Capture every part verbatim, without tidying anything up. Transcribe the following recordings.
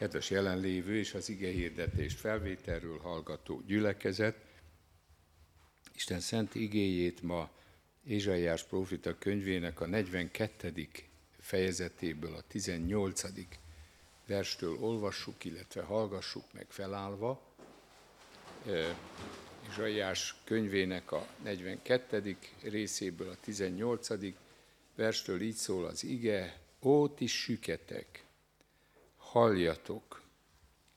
Kedves jelenlévő és az igehirdetést felvételről hallgató gyülekezet, Isten szent igéjét ma Ézsaiás prófita könyvének a negyvenkettedik fejezetéből a tizennyolcadik verstől olvassuk, illetve hallgassuk meg felállva. Ézsaiás könyvének a negyvenkettedik részéből a tizennyolcadik verstől így szól az ige: Ó, ti süketek, halljatok,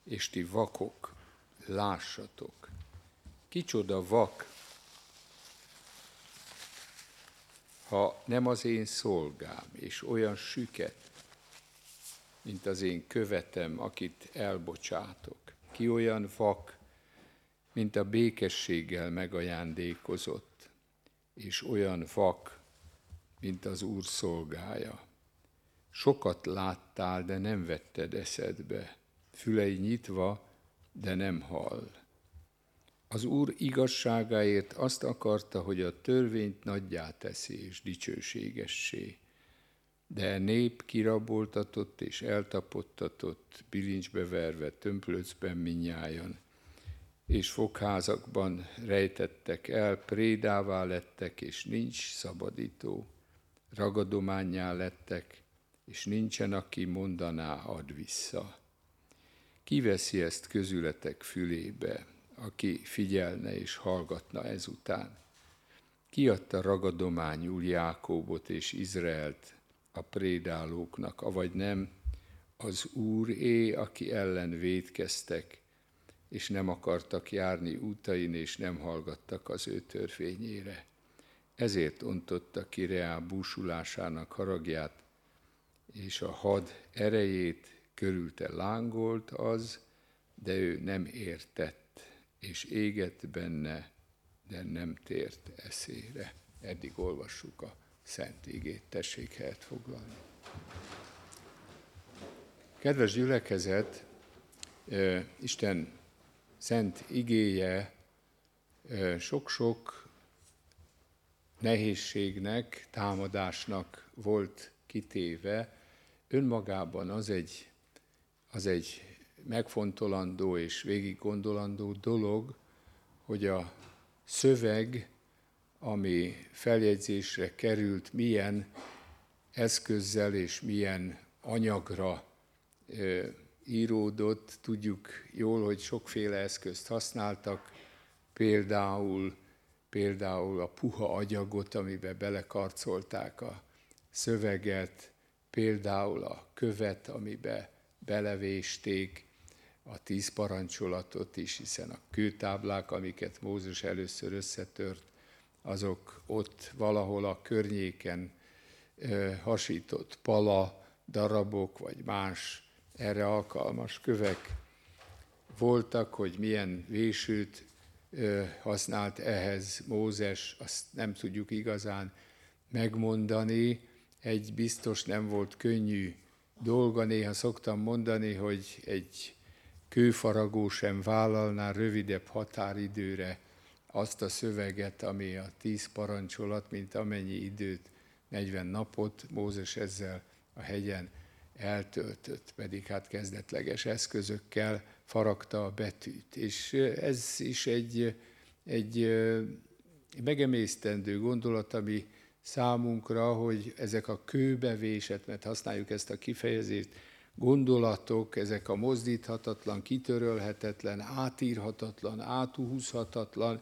és ti vakok, lássatok. Kicsoda vak, ha nem az én szolgám, és olyan süket, mint az én követem, akit elbocsátok. Ki olyan vak, mint a békességgel megajándékozott, és olyan vak, mint az Úr szolgája. Sokat láttál, de nem vetted eszedbe, fülei nyitva, de nem hall. Az Úr igazságáért azt akarta, hogy a törvényt nagyjá teszi és dicsőségessé, de nép kiraboltatott és eltapottatott, bilincsbe verve, tömplöcben mindnyájan, és fogházakban rejtettek el, prédává lettek, és nincs szabadító, ragadománnyá lettek, és nincsen, aki mondaná, ad vissza. Kiveszi ezt közületek fülébe, aki figyelne és hallgatna ezután? Ki adta ragadományul Jákóbot és Izraelt a prédálóknak, avagy nem az Úré, aki ellen vétkeztek, és nem akartak járni útain, és nem hallgattak az ő törvényére? Ezért ontotta ki Reá búsulásának haragját, és a had erejét körülte lángolt az, de ő nem értett, és égett benne, de nem tért eszére. Eddig olvassuk a szent igét, tessék helyet foglalni. Kedves gyülekezet, Isten szent igéje sok-sok nehézségnek, támadásnak volt kitéve. Önmagában az egy, az egy megfontolandó és végiggondolandó dolog, hogy a szöveg, ami feljegyzésre került, milyen eszközzel és milyen anyagra ö, íródott. Tudjuk jól, hogy sokféle eszközt használtak, például, például a puha agyagot, amiben belekarcolták a szöveget, például a követ, amibe belevésték, a tíz parancsolatot is, hiszen a kőtáblák, amiket Mózes először összetört, azok ott valahol a környéken ö, hasított pala darabok, vagy más erre alkalmas kövek voltak. Hogy milyen vésőt ö, használt ehhez Mózes, azt nem tudjuk igazán megmondani. Egy biztos nem volt könnyű dolga. Néha szoktam mondani, hogy egy kőfaragó sem vállalná rövidebb határidőre azt a szöveget, ami a tíz parancsolat, mint amennyi időt, negyven napot Mózes ezzel a hegyen eltöltött, pedig hát kezdetleges eszközökkel faragta a betűt. És ez is egy, egy megemésztendő gondolat, ami számunkra, hogy ezek a kőbevésett, mert használjuk ezt a kifejezést, gondolatok, ezek a mozdíthatatlan, kitörölhetetlen, átírhatatlan, áthúzhatatlan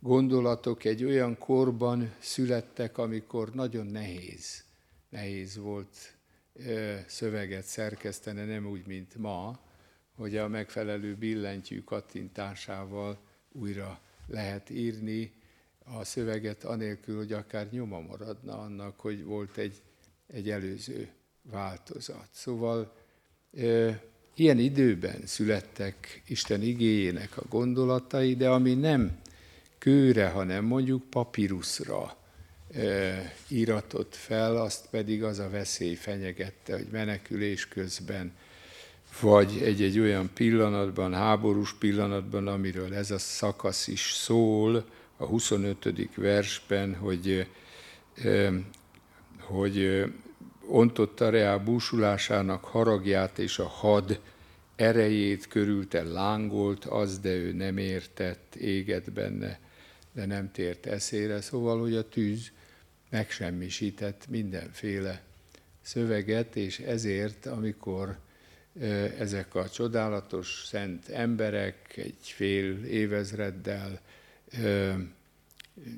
gondolatok egy olyan korban születtek, amikor nagyon nehéz, nehéz volt ö, szöveget szerkeszteni, nem úgy, mint ma, hogy a megfelelő billentyű kattintásával újra lehet írni a szöveget, anélkül, hogy akár nyoma maradna annak, hogy volt egy, egy előző változat. Szóval e, ilyen időben születtek Isten igéjének a gondolatai, de ami nem kőre, hanem mondjuk papírusra e, íratott fel, azt pedig az a veszély fenyegette, hogy menekülés közben, vagy egy-egy olyan pillanatban, háborús pillanatban, amiről ez a szakasz is szól, a huszonötödik versben, hogy, hogy ontotta Reá búsulásának haragját, és a had erejét körülte lángolt az, de ő nem értett, égett benne, de nem tért eszére. Szóval, hogy a tűz megsemmisített mindenféle szöveget, és ezért, amikor ezek a csodálatos szent emberek egy fél évezreddel,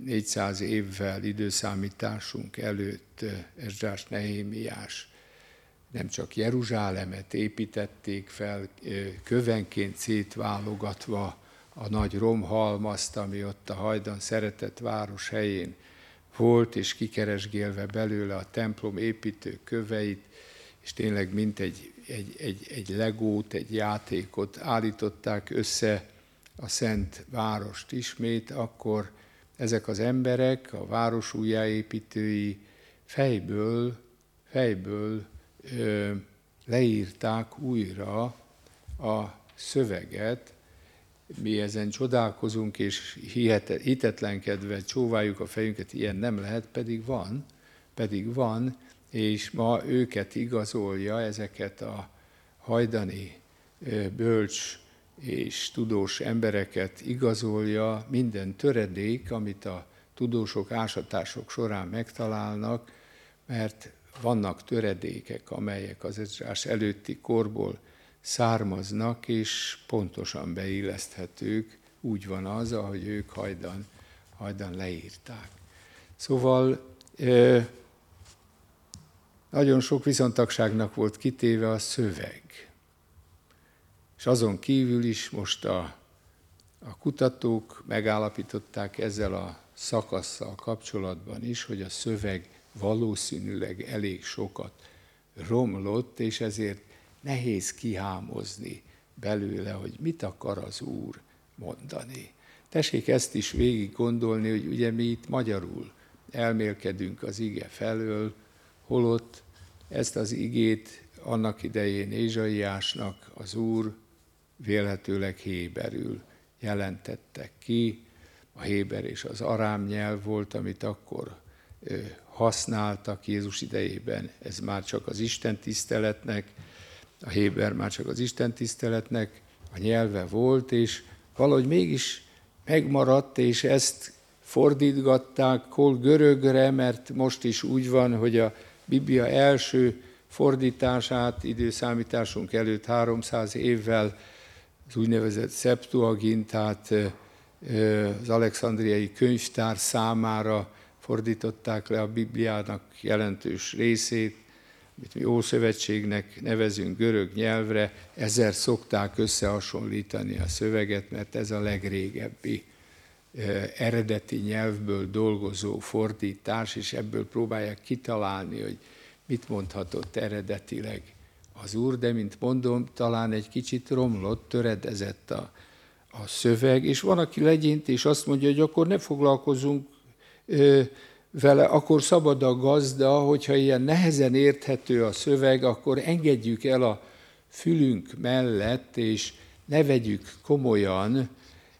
négyszáz évvel időszámításunk előtt Ézsaiás, Nehémiás nem csak Jeruzsálemet építették fel, kövenként szétválogatva a nagy romhalmazt, ami ott a hajdan szeretett város helyén volt, és kikeresgélve belőle a templom építő köveit, és tényleg mint egy, egy, egy, egy legót, egy játékot állították össze a szent várost ismét, akkor ezek az emberek, a város újjáépítői fejből, fejből ö, leírták újra a szöveget. Mi ezen csodálkozunk, és hitetlenkedve csóváljuk a fejünket, ilyen nem lehet, pedig van, pedig van, és ma őket igazolja, ezeket a hajdani bölcs és tudós embereket igazolja minden töredék, amit a tudósok ásatások során megtalálnak, mert vannak töredékek, amelyek az Ézsaiás előtti korból származnak, és pontosan beilleszthetők, úgy van az, ahogy ők hajdan, hajdan leírták. Szóval nagyon sok viszontagságnak volt kitéve a szöveg. És azon kívül is most a, a kutatók megállapították ezzel a szakasszal kapcsolatban is, hogy a szöveg valószínűleg elég sokat romlott, és ezért nehéz kihámozni belőle, hogy mit akar az Úr mondani. Tessék ezt is végig gondolni, hogy ugye mi itt magyarul elmélkedünk az ige felől, holott ezt az igét annak idején Ézsaiásnak az Úr vélhetőleg héberül jelentettek ki. A héber és az arám nyelv volt, amit akkor használtak Jézus idejében. Ez már csak az Isten tiszteletnek, a héber már csak az Isten tiszteletnek a nyelve volt, és valahogy mégis megmaradt, és ezt fordítgatták hol görögre, mert most is úgy van, hogy a Biblia első fordítását időszámításunk előtt háromszáz évvel, az úgynevezett szeptuagintát az alexandriai könyvtár számára fordították le a Bibliának jelentős részét, amit mi Ószövetségnek nevezünk görög nyelvre, ezért szokták összehasonlítani a szöveget, mert ez a legrégebbi eredeti nyelvből dolgozó fordítás, és ebből próbálják kitalálni, hogy mit mondhatott eredetileg az Úr, de mint mondom, talán egy kicsit romlott, töredezett a, a szöveg, és van, aki legyint, és azt mondja, hogy akkor ne foglalkozunk ö, vele, akkor szabad a gazda, hogyha ilyen nehezen érthető a szöveg, akkor engedjük el a fülünk mellett, és ne vegyük komolyan,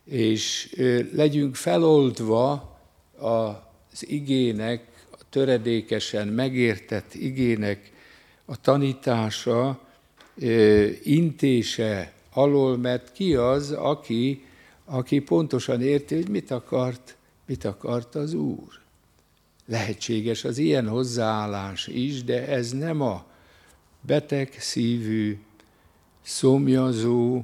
és ö, legyünk feloldva az igének, töredékesen megértett igének a tanítása, intése alól, mert ki az, aki, aki pontosan érti, hogy mit akart, mit akart az Úr. Lehetséges az ilyen hozzáállás is, de ez nem a beteg szívű, szomjazó,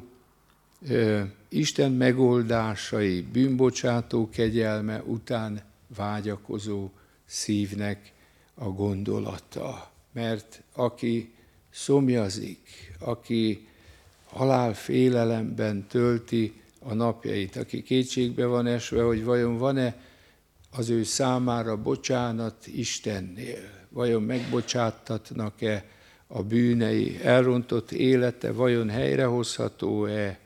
Isten megoldásai, bűnbocsátó kegyelme után vágyakozó szívnek a gondolata, mert aki szomjazik, aki halálfélelemben tölti a napjait, aki kétségbe van esve, hogy vajon van-e az ő számára bocsánat Istennél, vajon megbocsáttatnak-e a bűnei, elrontott élete, vajon helyrehozható-e,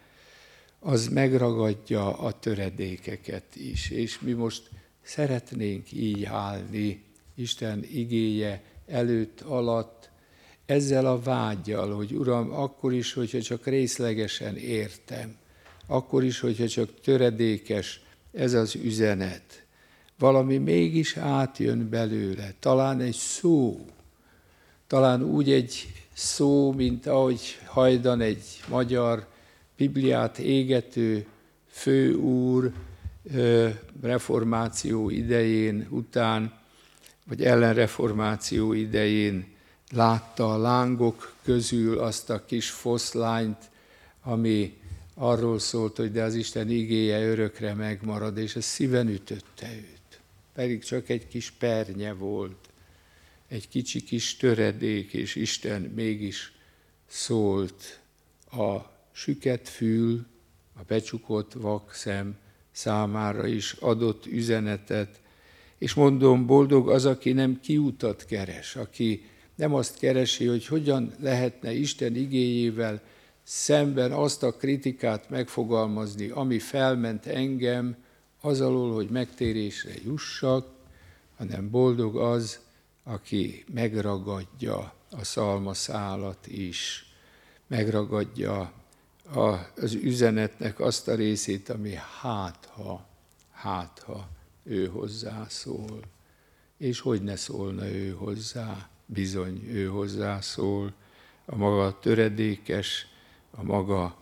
az megragadja a töredékeket is, és mi most szeretnénk így állni Isten igéje előtt, alatt, ezzel a vággyal, hogy Uram, akkor is, hogyha csak részlegesen értem, akkor is, hogyha csak töredékes ez az üzenet, valami mégis átjön belőle, talán egy szó, talán úgy egy szó, mint ahogy hajdan egy magyar Bibliát égető főúr reformáció idején után, vagy ellenreformáció idején látta a lángok közül azt a kis foszlányt, ami arról szólt, hogy de az Isten igéje örökre megmarad, és ez szíven ütötte őt. Pedig csak egy kis pernye volt, egy kicsi kis töredék, és Isten mégis szólt a süket fül, a becsukott vakszem számára is adott üzenetet, és mondom, boldog az, aki nem kiutat keres, aki nem azt keresi, hogy hogyan lehetne Isten igéjével szemben azt a kritikát megfogalmazni, ami felment engem az alól, hogy megtérésre jussak, hanem boldog az, aki megragadja a szalmaszálat is, megragadja a, az üzenetnek azt a részét, ami hátha, hátha ő hozzászól. És hogy ne szólna ő hozzá, bizony ő hozzászól, a maga töredékes, a maga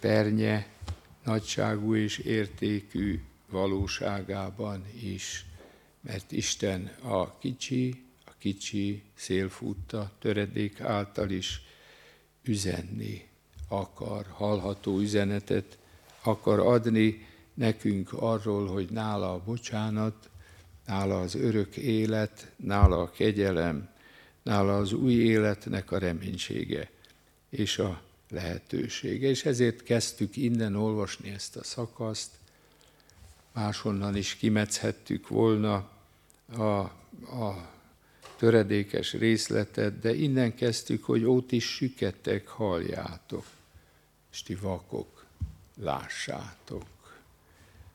pernye, nagyságú és értékű valóságában is. Mert Isten a kicsi, a kicsi szélfutta töredék által is üzenni akar, hallható üzenetet akar adni nekünk arról, hogy nála a bocsánat, nála az örök élet, nála a kegyelem, nála az új életnek a reménysége és a lehetősége. És ezért kezdtük innen olvasni ezt a szakaszt, máshonnan is kimetszhettük volna a, a töredékes részletet, de innen kezdtük, hogy ó, ti süketek, halljátok, és ti vakok, lássátok.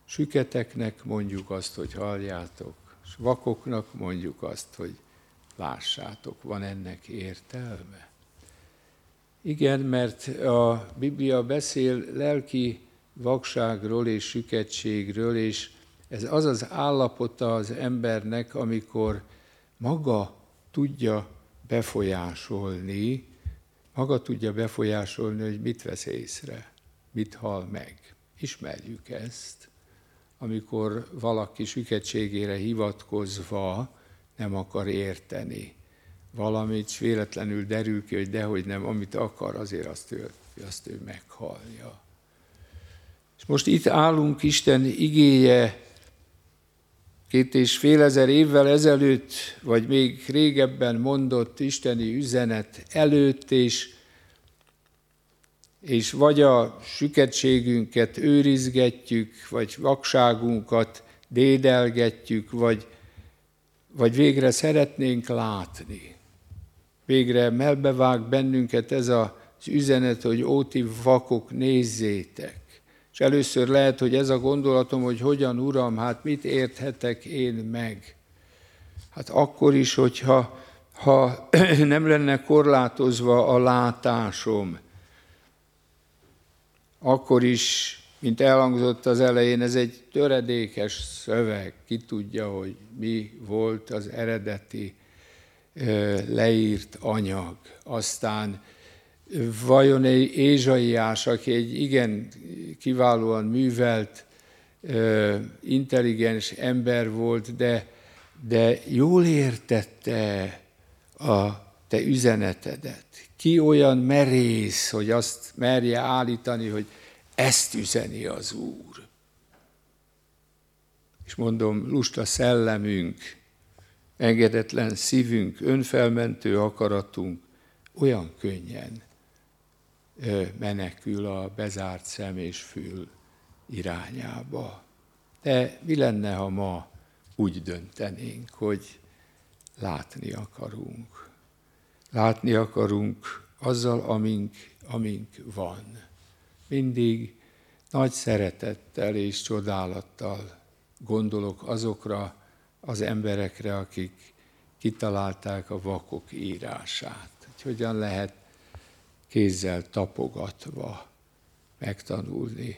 Süketeknek mondjuk azt, hogy halljátok, és vakoknak mondjuk azt, hogy lássátok. Van ennek értelme? Igen, mert a Biblia beszél lelki vakságról és süketségről, és ez az az állapota az embernek, amikor maga tudja befolyásolni, maga tudja befolyásolni, hogy mit vesz észre, mit hal meg. Ismerjük ezt, amikor valaki süketségére hivatkozva nem akar érteni valamit, és véletlenül derül ki, hogy dehogy nem, amit akar, azért azt ő, azt ő meghalja. És most itt állunk, Isten igéje két és fél ezer évvel ezelőtt, vagy még régebben mondott isteni üzenet előtt, és, és vagy a süketségünket őrizgetjük, vagy vakságunkat dédelgetjük, vagy, vagy végre szeretnénk látni. Végre melbevág bennünket ez az üzenet, hogy ó, ti vakok, nézzétek. És először lehet, hogy ez a gondolatom, hogy hogyan, Uram, hát mit érthetek én meg? Hát akkor is, hogyha ha nem lenne korlátozva a látásom, akkor is, mint elhangzott az elején, ez egy töredékes szöveg, ki tudja, hogy mi volt az eredeti leírt anyag. Aztán vajon egy Ézsaiás, aki egy igen kiválóan művelt, intelligens ember volt, de, de jól értette a te üzenetedet. Ki olyan merész, hogy azt merje állítani, hogy ezt üzeni az Úr. És mondom, lusta szellemünk, engedetlen szívünk, önfelmentő akaratunk olyan könnyen menekül a bezárt szem és fül irányába. De mi lenne, ha ma úgy döntenénk, hogy látni akarunk. Látni akarunk azzal, amink, amink van. Mindig nagy szeretettel és csodálattal gondolok azokra az emberekre, akik kitalálták a vakok írását. Hogy hogyan lehet kézzel tapogatva megtanulni,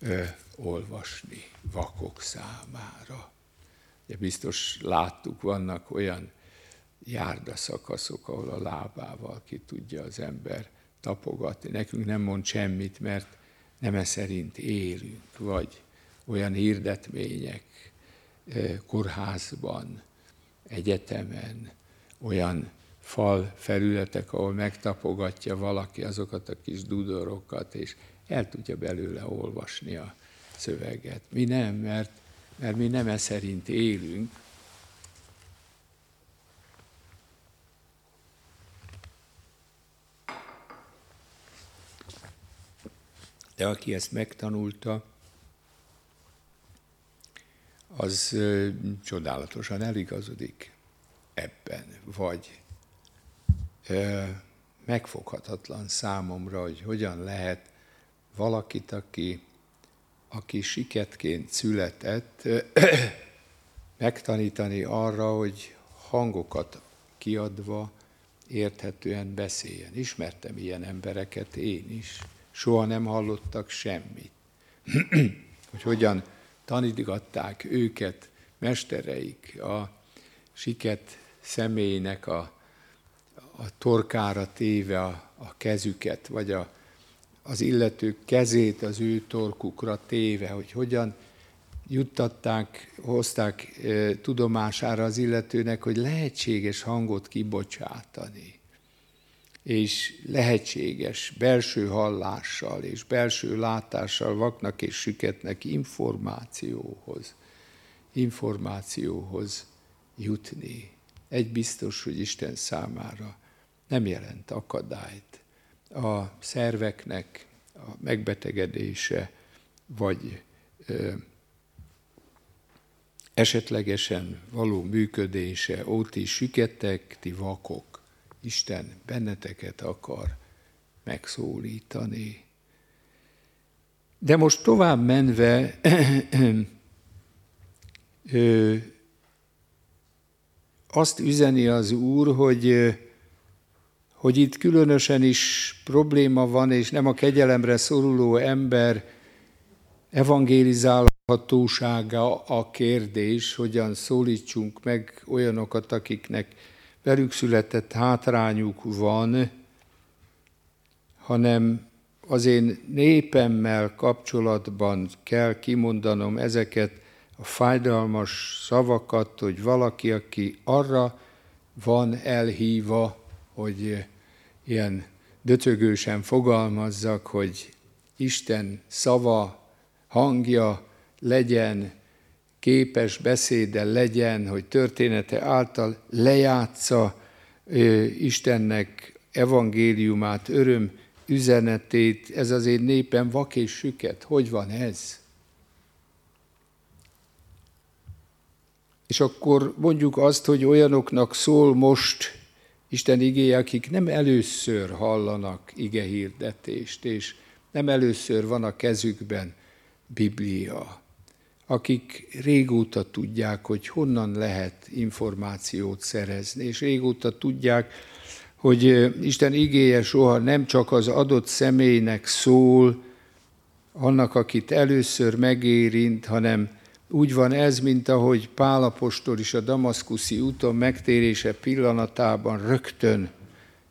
ö, olvasni vakok számára. Ugye biztos láttuk, vannak olyan járdaszakaszok, ahol a lábával ki tudja az ember tapogatni. Nekünk nem mond semmit, mert neme szerint élünk, vagy olyan hirdetmények kórházban, egyetemen, olyan fal felületek, ahol megtapogatja valaki azokat a kis dudorokat, és el tudja belőle olvasni a szöveget. Mi nem, mert, mert mi neme szerint élünk. De aki ezt megtanulta, az ö, csodálatosan eligazodik ebben, vagy ö, megfoghatatlan számomra, hogy hogyan lehet valakit, aki, aki siketként született, ö, ö, megtanítani arra, hogy hangokat kiadva érthetően beszéljen. Ismertem ilyen embereket én is. Soha nem hallottak semmit. Hogy hogyan tanítgatták őket mestereik, a siket személynek a, a torkára téve a, a kezüket, vagy a, az illető kezét az ő torkukra téve, hogy hogyan juttatták, hozták e, tudomására az illetőnek, hogy lehetséges hangot kibocsátani, és lehetséges belső hallással és belső látással vaknak és süketnek információhoz, információhoz jutni. Egy biztos, hogy Isten számára nem jelent akadályt a szerveknek a megbetegedése, vagy ö, esetlegesen való működése. Ó, ti sükettek, ti vakok. Isten benneteket akar megszólítani. De most tovább menve ö, azt üzeni az Úr, hogy, hogy itt különösen is probléma van, és nem a kegyelemre szoruló ember evangelizálhatósága a kérdés, hogyan szólítsunk meg olyanokat, akiknek velük született hátrányuk van, hanem az én népemmel kapcsolatban kell kimondanom ezeket a fájdalmas szavakat, hogy valaki, aki arra van elhívva, hogy ilyen döcögősen fogalmazzak, hogy Isten szava, hangja legyen, képes beszéde legyen, hogy története által lejátsza ö, Istennek evangéliumát, öröm üzenetét. Ez az én népem vak és süket. Hogy van ez? És akkor mondjuk azt, hogy olyanoknak szól most Isten igéje, akik nem először hallanak igehirdetést, és nem először van a kezükben Biblia, akik régóta tudják, hogy honnan lehet információt szerezni, és régóta tudják, hogy Isten igéje soha nem csak az adott személynek szól, annak, akit először megérint, hanem úgy van ez, mint ahogy Pál apostol is a damaszkuszi úton megtérése pillanatában rögtön,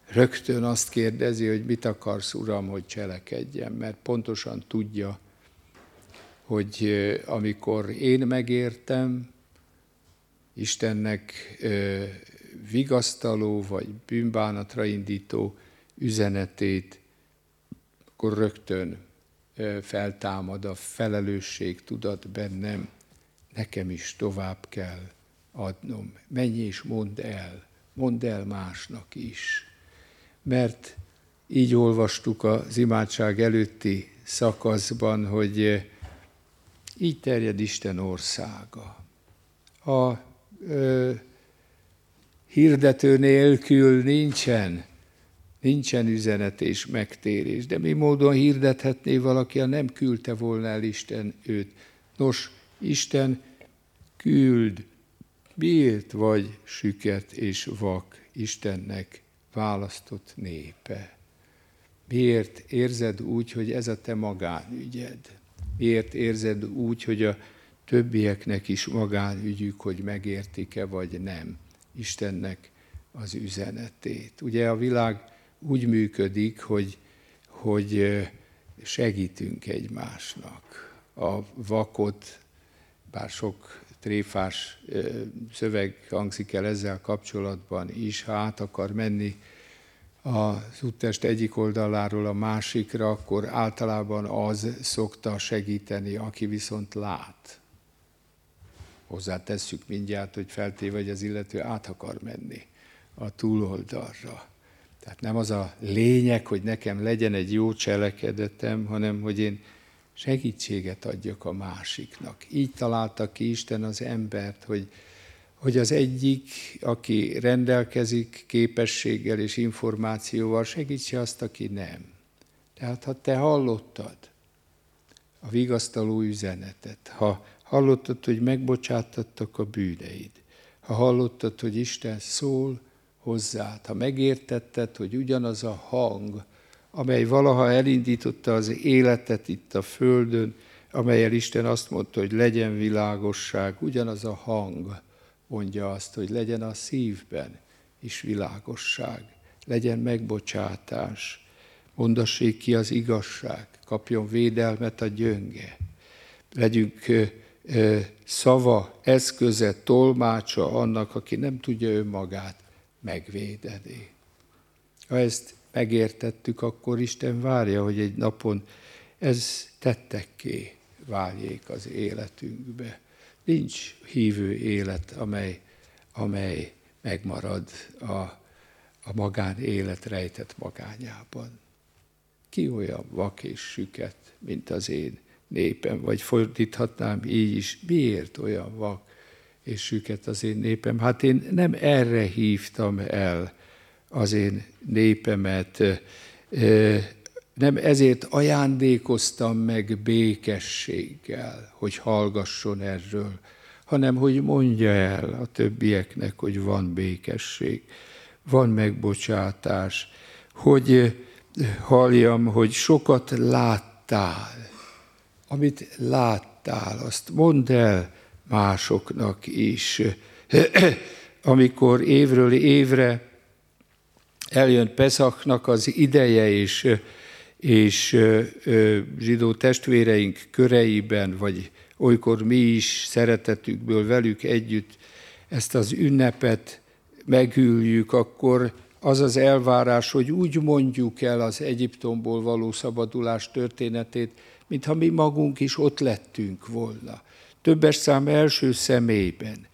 rögtön azt kérdezi, hogy mit akarsz, Uram, hogy cselekedjen, mert pontosan tudja, hogy amikor én megértem, Istennek vigasztaló vagy bűnbánatra indító üzenetét, akkor rögtön feltámad a felelősségtudat bennem, nekem is tovább kell adnom. Menj és mondd el, mondd el másnak is. Mert így olvastuk az imádság előtti szakaszban, hogy így terjed Isten országa. A ö, hirdető nélkül nincsen, nincsen üzenet és megtérés. De mi módon hirdethetné valaki, ha nem küldte volna el Isten őt? Nos, Isten küld, miért vagy süket és vak Istennek választott népe? Miért érzed úgy, hogy ez a te magánügyed? Miért érzed úgy, hogy a többieknek is magánügyük, hogy megértik-e vagy nem? Istennek az üzenetét. Ugye a világ úgy működik, hogy, hogy segítünk egymásnak. A vakot, bár sok tréfás szöveg hangzik el ezzel kapcsolatban is, ha át akar menni az úttest egyik oldaláról a másikra, akkor általában az szokta segíteni, aki viszont lát. Hozzátesszük mindjárt, hogy feltéve, hogy az illető át akar menni a túloldalra. Tehát nem az a lényeg, hogy nekem legyen egy jó cselekedetem, hanem hogy én segítséget adjak a másiknak. Így találta ki Isten az embert, hogy, hogy az egyik, aki rendelkezik képességgel és információval, segítse azt, aki nem. Tehát ha te hallottad a vigasztaló üzenetet, ha hallottad, hogy megbocsátattak a bűneid, ha hallottad, hogy Isten szól hozzád, ha megértetted, hogy ugyanaz a hang, amely valaha elindította az életet itt a földön, amelyel Isten azt mondta, hogy legyen világosság, ugyanaz a hang mondja azt, hogy legyen a szívben is világosság, legyen megbocsátás, mondassék ki az igazság, kapjon védelmet a gyönge, legyünk szava, eszköze, tolmácsa annak, aki nem tudja önmagát megvédeni. Ha ezt megértettük, akkor Isten várja, hogy egy napon ez tettekké váljék az életünkbe. Nincs hívő élet, amely, amely megmarad a, a magánélet rejtett magányában. Ki olyan vak és süket, mint az én népem, vagy fordíthatnám így is, miért olyan vak és süket az én népem? Hát én nem erre hívtam el az én népemet, nem ezért ajándékoztam meg békességgel, hogy hallgasson erről, hanem hogy mondja el a többieknek, hogy van békesség, van megbocsátás, hogy halljam, hogy sokat láttál, amit láttál, azt mondd el másoknak is. Amikor évről évre eljön Peszachnak az ideje, és, és zsidó testvéreink köreiben, vagy olykor mi is szeretetükből velük együtt ezt az ünnepet megüljük, akkor az az elvárás, hogy úgy mondjuk el az Egyiptomból való szabadulás történetét, mintha mi magunk is ott lettünk volna. Többes szám első személyben,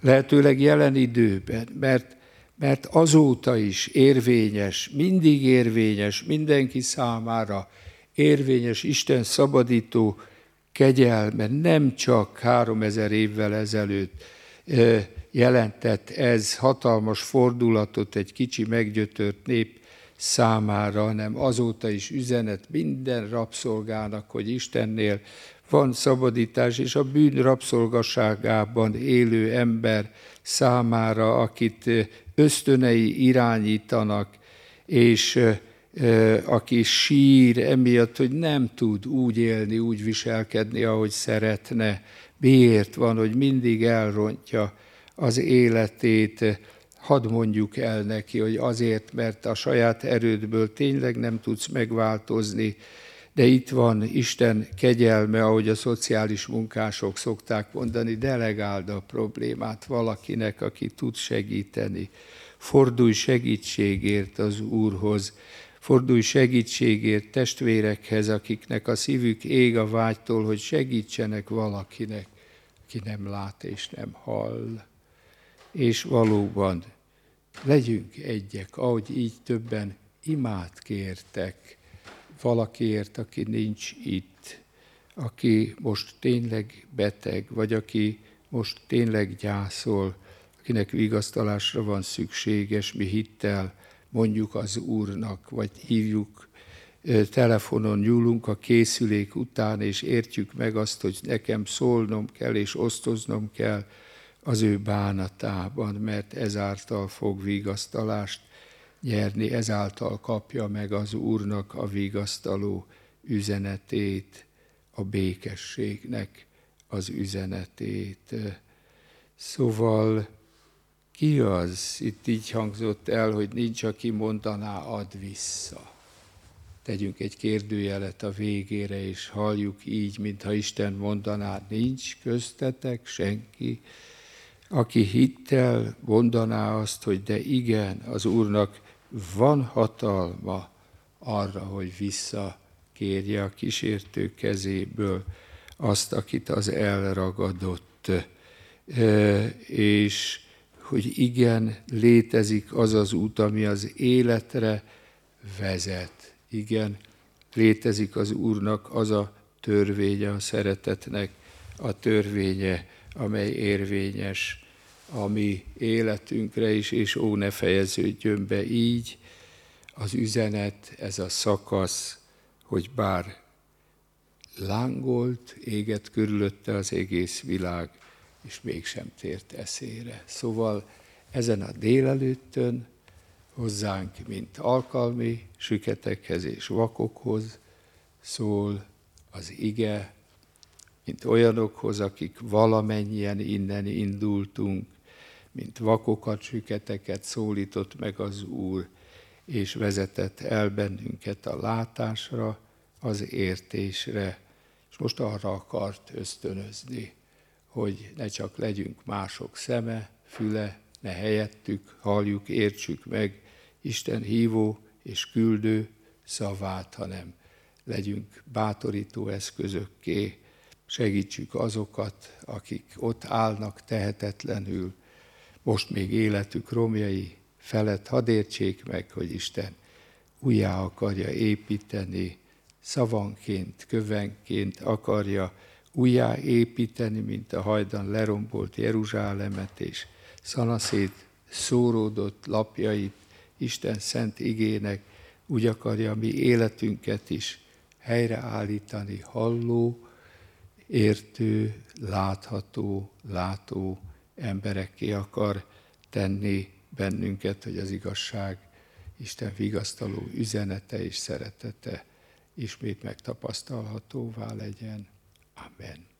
lehetőleg jelen időben, mert mert azóta is érvényes, mindig érvényes, mindenki számára érvényes Isten szabadító kegyelme, nem csak háromezer évvel ezelőtt jelentett ez hatalmas fordulatot egy kicsi meggyötört nép számára, hanem azóta is üzenet minden rabszolgának, hogy Istennél van szabadítás, és a bűn rabszolgaságában élő ember számára, akit ösztönei irányítanak, és ö, ö, aki sír emiatt, hogy nem tud úgy élni, úgy viselkedni, ahogy szeretne. Miért van, hogy mindig elrontja az életét? Hadd mondjuk el neki, hogy azért, mert a saját erődből tényleg nem tudsz megváltozni, de itt van Isten kegyelme, ahogy a szociális munkások szokták mondani, delegáld a problémát valakinek, aki tud segíteni. Fordulj segítségért az Úrhoz, fordulj segítségért testvérekhez, akiknek a szívük ég a vágytól, hogy segítsenek valakinek, aki nem lát és nem hall. És valóban legyünk egyek, ahogy így többen imát kértek valakiért, aki nincs itt, aki most tényleg beteg, vagy aki most tényleg gyászol, akinek vigasztalásra van szükséges, mi hittel mondjuk az Úrnak, vagy hívjuk telefonon, nyúlunk a készülék után, és értjük meg azt, hogy nekem szólnom kell, és osztoznom kell az ő bánatában, mert ezáltal fog vigasztalást nyerni, ezáltal kapja meg az Úrnak a vigasztaló üzenetét, a békességnek az üzenetét. Szóval Ki az? Itt így hangzott el, hogy nincs, aki mondaná, add vissza. Tegyünk egy kérdőjelet a végére, és halljuk így, mintha Isten mondaná, nincs köztetek senki, aki hittel mondaná azt, hogy de igen, az Úrnak van hatalma arra, hogy visszakérje a kísértő kezéből azt, akit az elragadott. És hogy igen, létezik az az út, ami az életre vezet. Igen, létezik az Úrnak az a törvénye, a szeretetnek a törvénye, amely érvényes a mi életünkre is, és ó, ne fejeződjön be így. Az üzenet, ez a szakasz, hogy bár lángolt, égett körülötte az egész világ, és mégsem tért eszére. Szóval ezen a délelőttön hozzánk, mint alkalmi süketekhez és vakokhoz szól az ige, mint olyanokhoz, akik valamennyien innen indultunk, mint vakokat, süketeket szólított meg az Úr, és vezetett el bennünket a látásra, az értésre, és most arra akart ösztönözni, hogy ne csak legyünk mások szeme, füle, ne helyettük, halljuk, értsük meg Isten hívó és küldő szavát, hanem legyünk bátorító eszközökké, segítsük azokat, akik ott állnak tehetetlenül, most még életük romjai felett, hadd értsék meg, hogy Isten újjá akarja építeni, szavanként, kövenként akarja újjá építeni, mint a hajdan lerombolt Jeruzsálemet és szanaszét szóródott lapjait, Isten szent igének, úgy akarja mi életünket is helyreállítani, halló, értő, látható, látó emberekké akar tenni bennünket, hogy az igazság, Isten vigasztaló üzenete és szeretete ismét megtapasztalhatóvá legyen. Amen.